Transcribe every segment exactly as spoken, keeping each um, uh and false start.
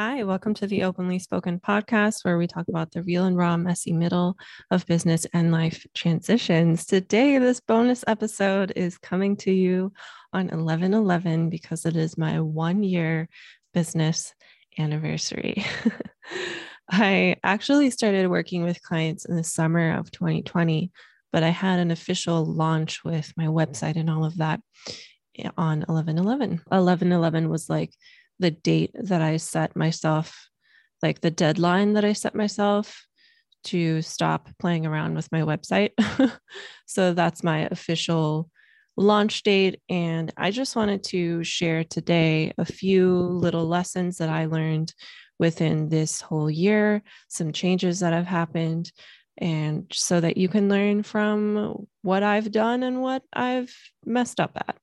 Hi, welcome to the Openly Spoken podcast, where we talk about the real and raw, messy middle of business and life transitions. Today, this bonus episode is coming to you on eleven eleven because it is my one year business anniversary. I actually started working with clients in the summer of twenty twenty, but I had an official launch with my website and all of that on eleven eleven. eleven eleven was like the date that I set myself, like the deadline that I set myself to stop playing around with my website. So that's my official launch date. And I just wanted to share today a few little lessons that I learned within this whole year, some changes that have happened, and so that you can learn from what I've done and what I've messed up at.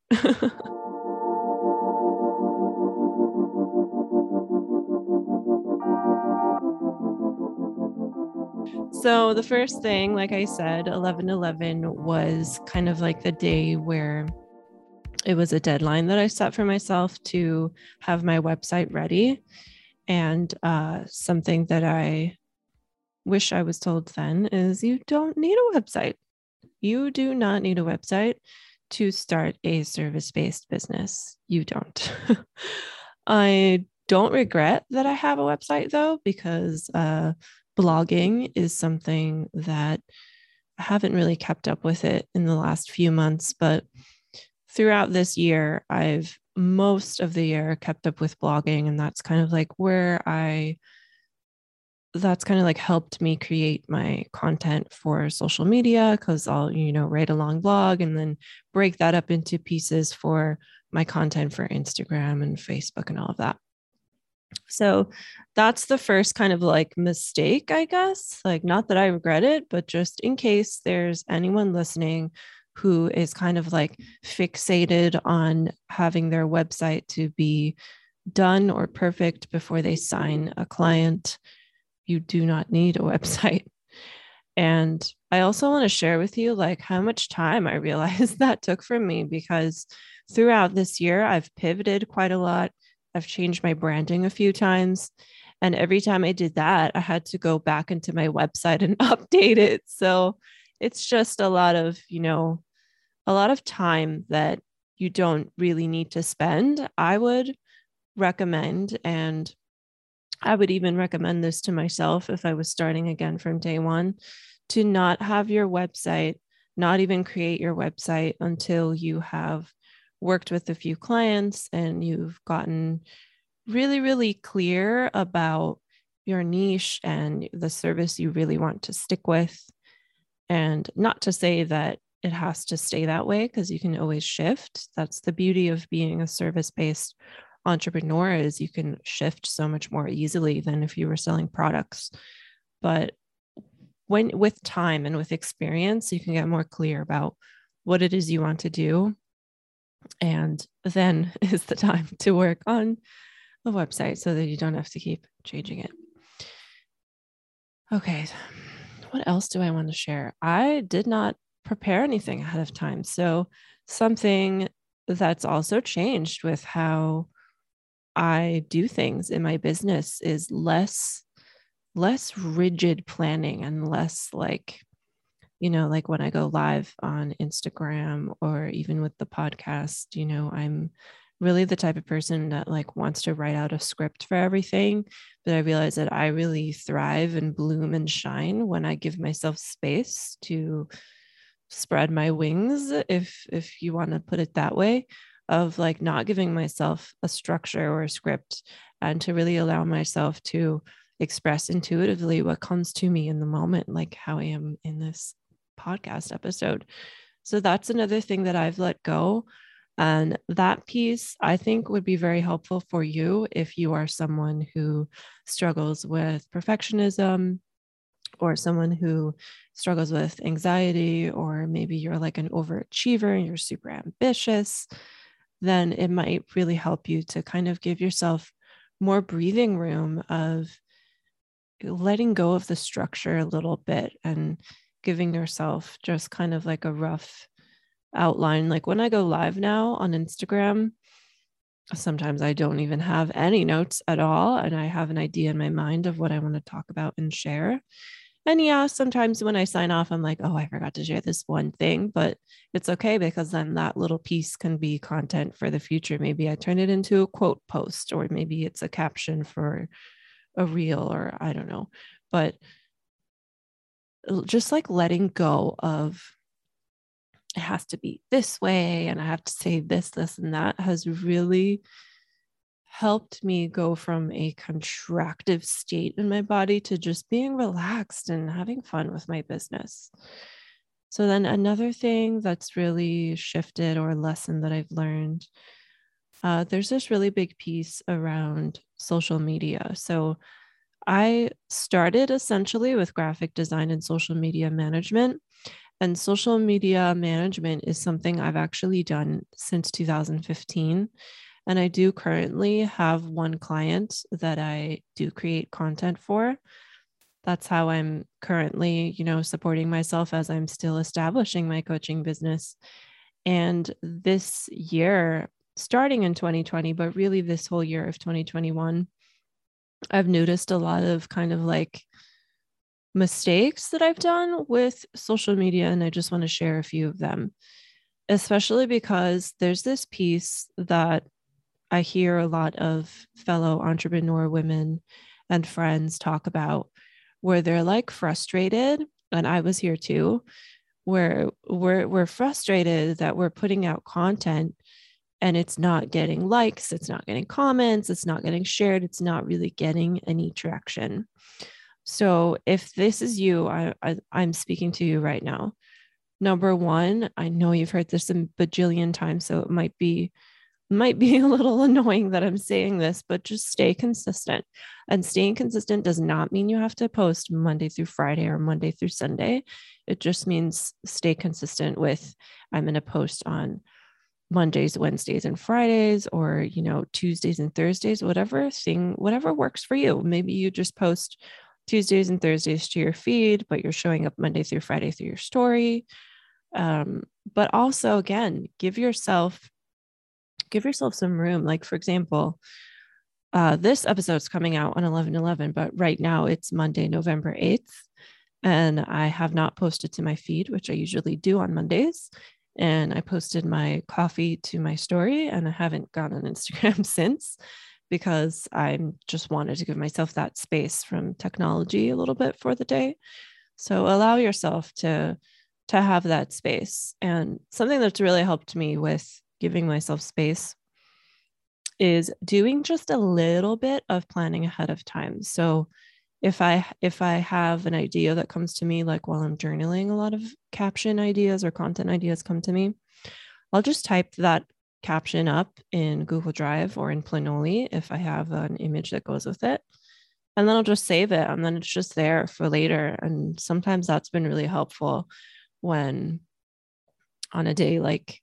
So the first thing, like I said, eleven eleven was kind of like the day where it was a deadline that I set for myself to have my website ready, and uh, something that I wish I was told then is you don't need a website. You do not need a website to start a service-based business. You don't. I don't regret that I have a website though, because uh, blogging is something that I haven't really kept up with it in the last few months, but throughout this year, I've most of the year kept up with blogging. And that's kind of like where I, that's kind of like helped me create my content for social media, because I'll, you know, write a long blog and then break that up into pieces for my content for Instagram and Facebook and all of that. So that's the first kind of like mistake, I guess, like not that I regret it, but just in case there's anyone listening who is kind of like fixated on having their website to be done or perfect before they sign a client, you do not need a website. And I also want to share with you like how much time I realized that took from me, because throughout this year, I've pivoted quite a lot. I've changed my branding a few times. And every time I did that, I had to go back into my website and update it. So it's just a lot of, you know, a lot of time that you don't really need to spend. I would recommend, and I would even recommend this to myself if I was starting again from day one, to not have your website, not even create your website until you have worked with a few clients and you've gotten really, really clear about your niche and the service you really want to stick with. And not to say that it has to stay that way, because you can always shift. That's the beauty of being a service-based entrepreneur, is you can shift so much more easily than if you were selling products. But when with time and with experience, you can get more clear about what it is you want to do. And then is the time to work on the website so that you don't have to keep changing it. Okay. What else do I want to share? I did not prepare anything ahead of time. So something that's also changed with how I do things in my business is less, less rigid planning and less like, you know, like when I go live on Instagram or even with the podcast, you know, I'm really the type of person that like wants to write out a script for everything. But I realize that I really thrive and bloom and shine when I give myself space to spread my wings, if if you want to put it that way, of like not giving myself a structure or a script, and to really allow myself to express intuitively what comes to me in the moment, like how I am in this podcast episode. So that's another thing that I've let go. And that piece, I think, would be very helpful for you if you are someone who struggles with perfectionism, or someone who struggles with anxiety, or maybe you're like an overachiever and you're super ambitious. Then it might really help you to kind of give yourself more breathing room of letting go of the structure a little bit and giving yourself just kind of like a rough outline. Like when I go live now on Instagram, sometimes I don't even have any notes at all, and I have an idea in my mind of what I want to talk about and share. And yeah, sometimes when I sign off, I'm like, oh, I forgot to share this one thing, but it's okay, because then that little piece can be content for the future. Maybe I turn it into a quote post, or maybe it's a caption for a reel, or I don't know. But just like letting go of, it has to be this way, and I have to say this, this, and that, has really helped me go from a contractive state in my body to just being relaxed and having fun with my business. So then another thing that's really shifted, or lesson that I've learned, uh, there's this really big piece around social media. So I started essentially with graphic design and social media management. And social media management is something I've actually done since two thousand fifteen. And I do currently have one client that I do create content for. That's how I'm currently, you know, supporting myself as I'm still establishing my coaching business. And this year, starting in twenty twenty, but really this whole year of twenty twenty-one, I've noticed a lot of kind of like mistakes that I've done with social media. And I just want to share a few of them, especially because there's this piece that I hear a lot of fellow entrepreneur women and friends talk about, where they're like frustrated, and I was here too, where we're, we're frustrated that we're putting out content and it's not getting likes, it's not getting comments, it's not getting shared, it's not really getting any traction. So if this is you, I, I, I'm speaking to you right now. Number one, I know you've heard this a bajillion times, so it might be might be a little annoying that I'm saying this, but just stay consistent. And staying consistent does not mean you have to post Monday through Friday or Monday through Sunday. It just means stay consistent with, I'm going to post on Mondays, Wednesdays, and Fridays, or, you know, Tuesdays and Thursdays, whatever thing, whatever works for you. Maybe you just post Tuesdays and Thursdays to your feed, but you're showing up Monday through Friday through your story. Um, but also, again, give yourself give yourself some room. Like, for example, uh, this episode's coming out on eleven eleven, but right now it's Monday, November eighth, and I have not posted to my feed, which I usually do on Mondays. And I posted my coffee to my story, and I haven't gone on Instagram since, because I just wanted to give myself that space from technology a little bit for the day. So allow yourself to, to have that space. And something that's really helped me with giving myself space is doing just a little bit of planning ahead of time. So if I, if I have an idea that comes to me, like while I'm journaling, a lot of caption ideas or content ideas come to me, I'll just type that caption up in Google Drive or in Planoly if I have an image that goes with it. And then I'll just save it, and then it's just there for later. And sometimes that's been really helpful when on a day like,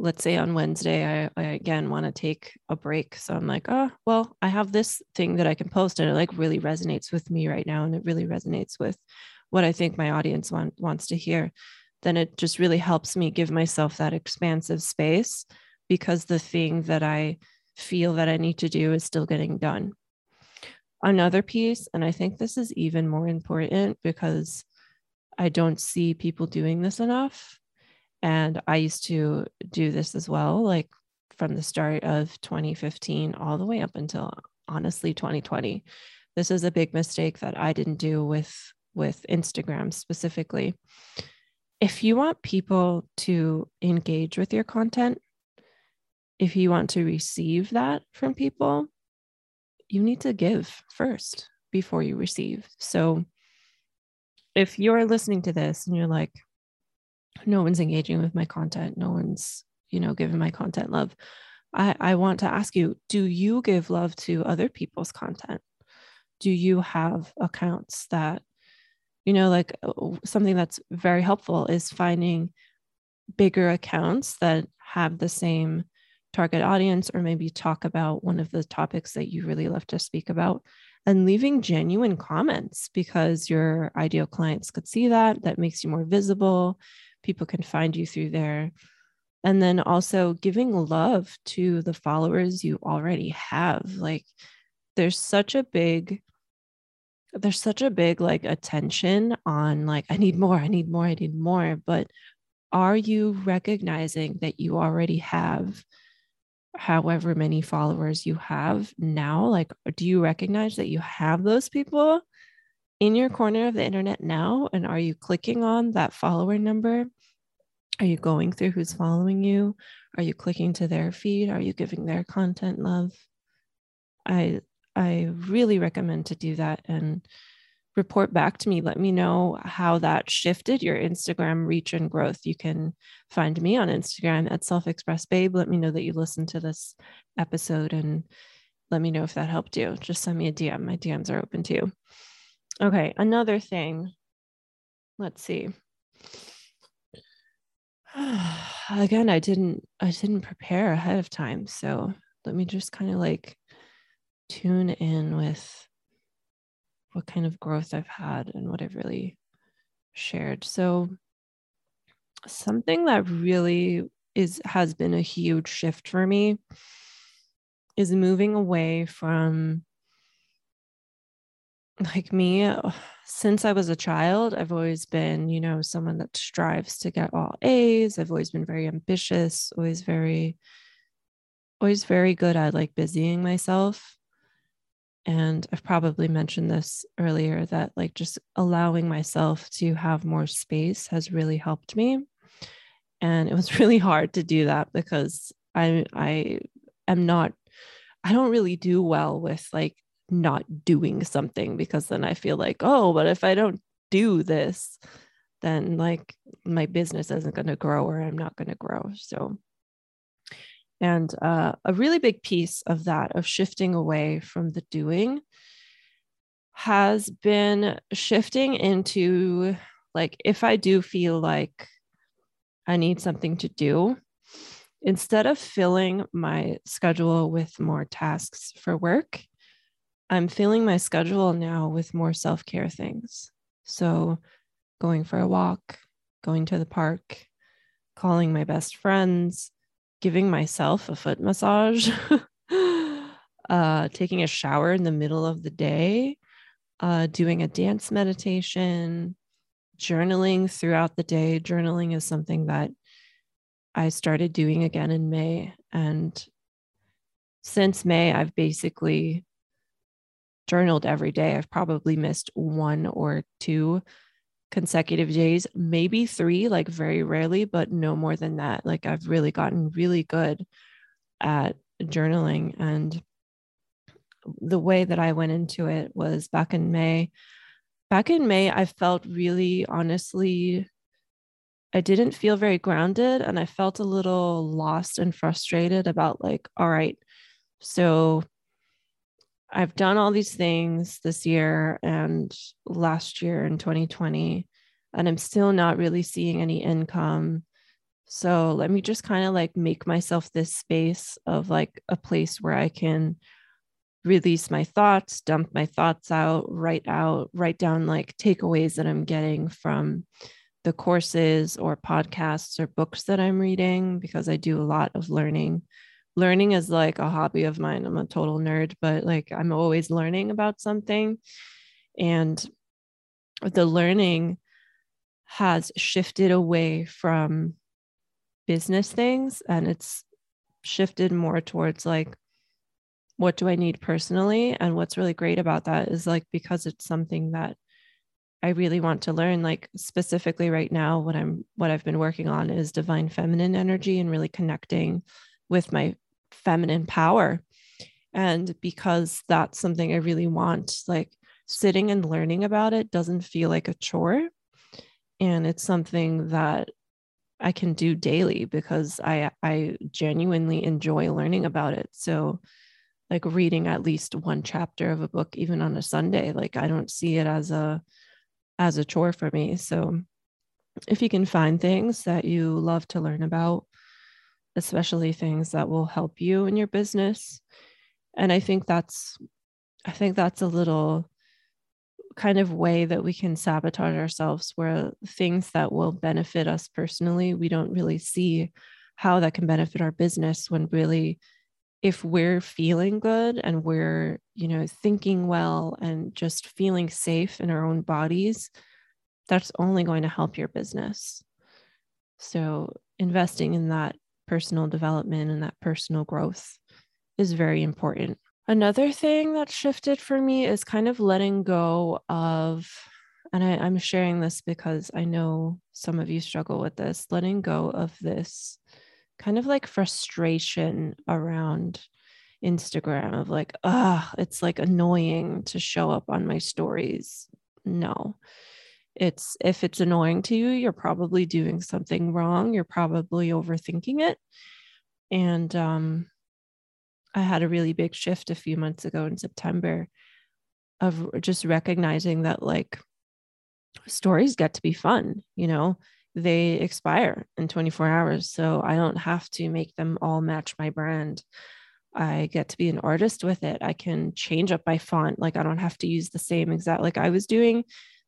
let's say on Wednesday, I, I again want to take a break. So I'm like, oh, well, I have this thing that I can post, and it like really resonates with me right now. And it really resonates with what I think my audience want, wants to hear. Then it just really helps me give myself that expansive space, because the thing that I feel that I need to do is still getting done. Another piece, and I think this is even more important because I don't see people doing this enough, and I used to do this as well, like from the start of twenty fifteen all the way up until honestly twenty twenty. This is a big mistake that I didn't do with, with Instagram specifically. If you want people to engage with your content, if you want to receive that from people, you need to give first before you receive. So if you're listening to this and you're like, no one's engaging with my content, no one's, you know, giving my content love, I, I want to ask you, do you give love to other people's content? Do you have accounts that, you know, like something that's very helpful is finding bigger accounts that have the same target audience, or maybe talk about one of the topics that you really love to speak about, and leaving genuine comments, because your ideal clients could see that. That makes you more visible. People can find you through there. And then also giving love to the followers you already have. Like there's such a big, there's such a big like attention on like, I need more, I need more, I need more. But are you recognizing that you already have however many followers you have now? Like, do you recognize that you have those people in your corner of the internet now? And are you clicking on that follower number? Are you going through who's following you? Are you clicking to their feed? Are you giving their content love? I I really recommend to do that and report back to me. Let me know how that shifted your Instagram reach and growth. You can find me on Instagram at self express babe. Let me know that you listened to this episode and let me know if that helped you. Just send me a D M. My D Ms are open too. Okay, another thing. Let's see. Again, I didn't, I didn't prepare ahead of time. So let me just kind of like tune in with what kind of growth I've had and what I've really shared. So something that really is, has been a huge shift for me is moving away from like me, since I was a child, I've always been, you know, someone that strives to get all A's. I've always been very ambitious, always very, always very good at like busying myself. And I've probably mentioned this earlier that like just allowing myself to have more space has really helped me. And it was really hard to do that because I, I am not, I don't really do well with like not doing something, because then I feel like, oh, but if I don't do this, then like my business isn't going to grow or I'm not going to grow. So, and uh, a really big piece of that, of shifting away from the doing, has been shifting into like, if I do feel like I need something to do, instead of filling my schedule with more tasks for work, I'm filling my schedule now with more self-care things. So going for a walk, going to the park, calling my best friends, giving myself a foot massage, uh, taking a shower in the middle of the day, uh, doing a dance meditation, journaling throughout the day. Journaling is something that I started doing again in May. And since May, I've basically journaled every day. I've probably missed one or two consecutive days, maybe three, like very rarely, but no more than that. Like I've really gotten really good at journaling. And the way that I went into it was back in May. Back in May, I felt really, honestly, I didn't feel very grounded, and I felt a little lost and frustrated about like, all right, so I've done all these things this year and last year in twenty twenty, and I'm still not really seeing any income. So let me just kind of like make myself this space of like a place where I can release my thoughts, dump my thoughts out, write out, write down like takeaways that I'm getting from the courses or podcasts or books that I'm reading, because I do a lot of learning. Learning is like a hobby of mine. I'm a total nerd, but like I'm always learning about something. And the learning has shifted away from business things, and it's shifted more towards like, what do I need personally? And what's really great about that is like, because it's something that I really want to learn, like specifically right now, what I'm, what I've been working on is divine feminine energy and really connecting with my feminine power. And because that's something I really want, like sitting and learning about it doesn't feel like a chore. And it's something that I can do daily because I, I genuinely enjoy learning about it. So like reading at least one chapter of a book, even on a Sunday, like I don't see it as a, as a chore for me. So if you can find things that you love to learn about, especially things that will help you in your business. And I think that's, I think that's a little kind of way that we can sabotage ourselves, where things that will benefit us personally, we don't really see how that can benefit our business, when really, if we're feeling good and we're, you know, thinking well and just feeling safe in our own bodies, that's only going to help your business. So investing in that personal development and that personal growth is very important. Another thing that shifted for me is kind of letting go of, and I, I'm sharing this because I know some of you struggle with this, letting go of this kind of like frustration around Instagram of like, ah, it's like annoying to show up on my stories. No, it's, if it's annoying to you, you're probably doing something wrong. You're probably overthinking it. And um, I had a really big shift a few months ago in September of just recognizing that like stories get to be fun, you know, they expire in twenty-four hours. So I don't have to make them all match my brand. I get to be an artist with it. I can change up my font. Like I don't have to use the same exact, like I was doing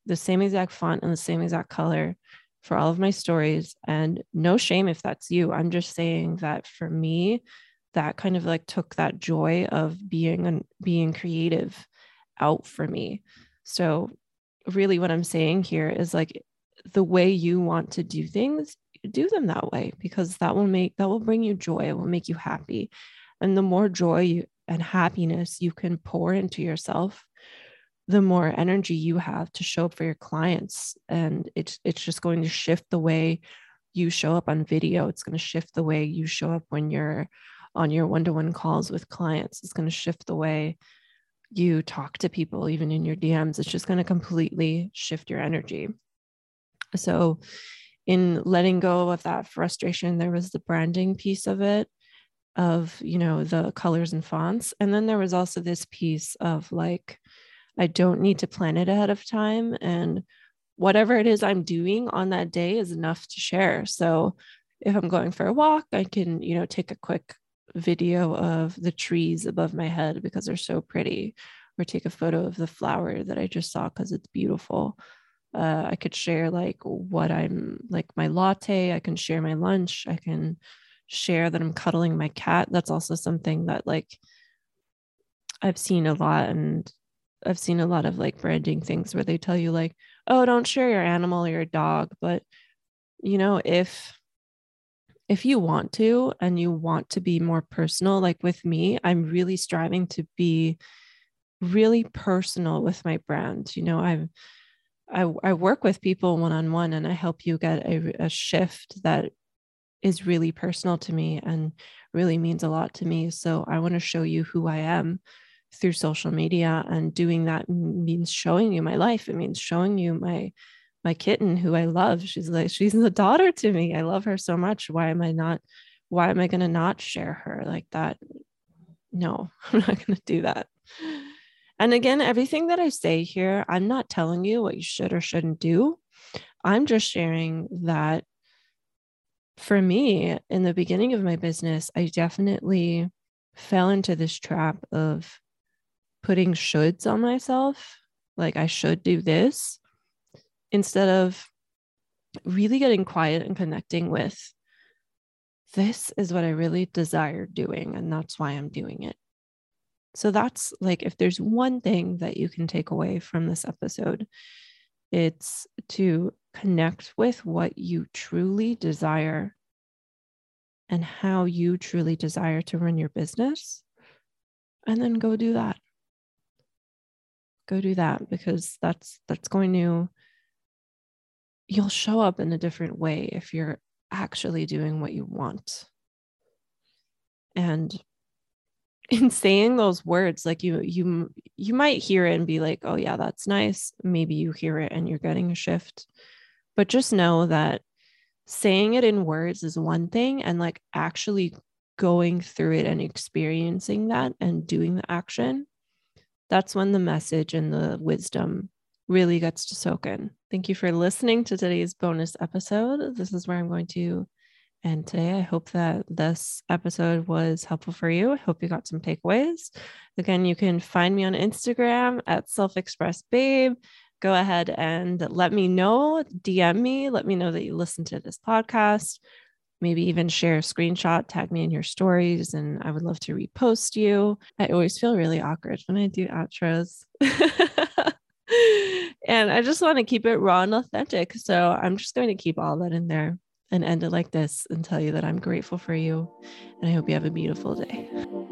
the same exact font and the same exact color for all of my stories. And no shame if that's you. I'm just saying that for me, that kind of like took that joy of being and being creative out for me. So really what I'm saying here is like, the way you want to do things, do them that way, because that will make, that will bring you joy. It will make you happy. And the more joy you, and happiness you can pour into yourself, the more energy you have to show up for your clients. And it's, it's just going to shift the way you show up on video. It's going to shift the way you show up when you're on your one-to-one calls with clients. It's going to shift the way you talk to people, even in your D Ms. It's just going to completely shift your energy. So in letting go of that frustration, there was the branding piece of it, of, you know, the colors and fonts. And then there was also this piece of like, I don't need to plan it ahead of time. And whatever it is I'm doing on that day is enough to share. So if I'm going for a walk, I can, you know, take a quick video of the trees above my head because they're so pretty, or take a photo of the flower that I just saw because it's beautiful. Uh, I could share like what I'm like my latte. I can share my lunch. I can share that I'm cuddling my cat. That's also something that like I've seen a lot, and I've seen a lot of like branding things where they tell you like, oh, don't share your animal or your dog. But you know, if if you want to, and you want to be more personal, like with me, I'm really striving to be really personal with my brand. You know, I'm I, I work with people one-on-one, and I help you get a, a shift that is really personal to me and really means a lot to me. So I want to show you who I am through social media, and doing that means showing you my life. It means showing you my, my kitten who I love. She's like, she's the daughter to me. I love her so much. Why am I not, why am I going to not share her like that? No, I'm not going to do that. And again, everything that I say here, I'm not telling you what you should or shouldn't do. I'm just sharing that for me, in the beginning of my business, I definitely fell into this trap of putting shoulds on myself. Like I should do this, instead of really getting quiet and connecting with, this is what I really desire doing, and that's why I'm doing it. So that's like, if there's one thing that you can take away from this episode, it's to connect with what you truly desire and how you truly desire to run your business. And then go do that. Go do that, because that's, that's going to, you'll show up in a different way if you're actually doing what you want. And in saying those words, like you, you, you might hear it and be like, oh yeah, that's nice. Maybe you hear it and you're getting a shift, but just know that saying it in words is one thing, and like actually going through it and experiencing that and doing the action, that's when the message and the wisdom really gets to soak in. Thank you for listening to today's bonus episode. This is where I'm going to And today, I hope that this episode was helpful for you. I hope you got some takeaways. Again, you can find me on Instagram at self express babe. Go ahead and let me know, D M me, let me know that you listened to this podcast. maybe even share a screenshot, tag me in your stories, and I would love to repost you. I always feel really awkward when I do outros. And I just want to keep it raw and authentic. So I'm just going to keep all that in there and end it like this and tell you that I'm grateful for you. And I hope you have a beautiful day.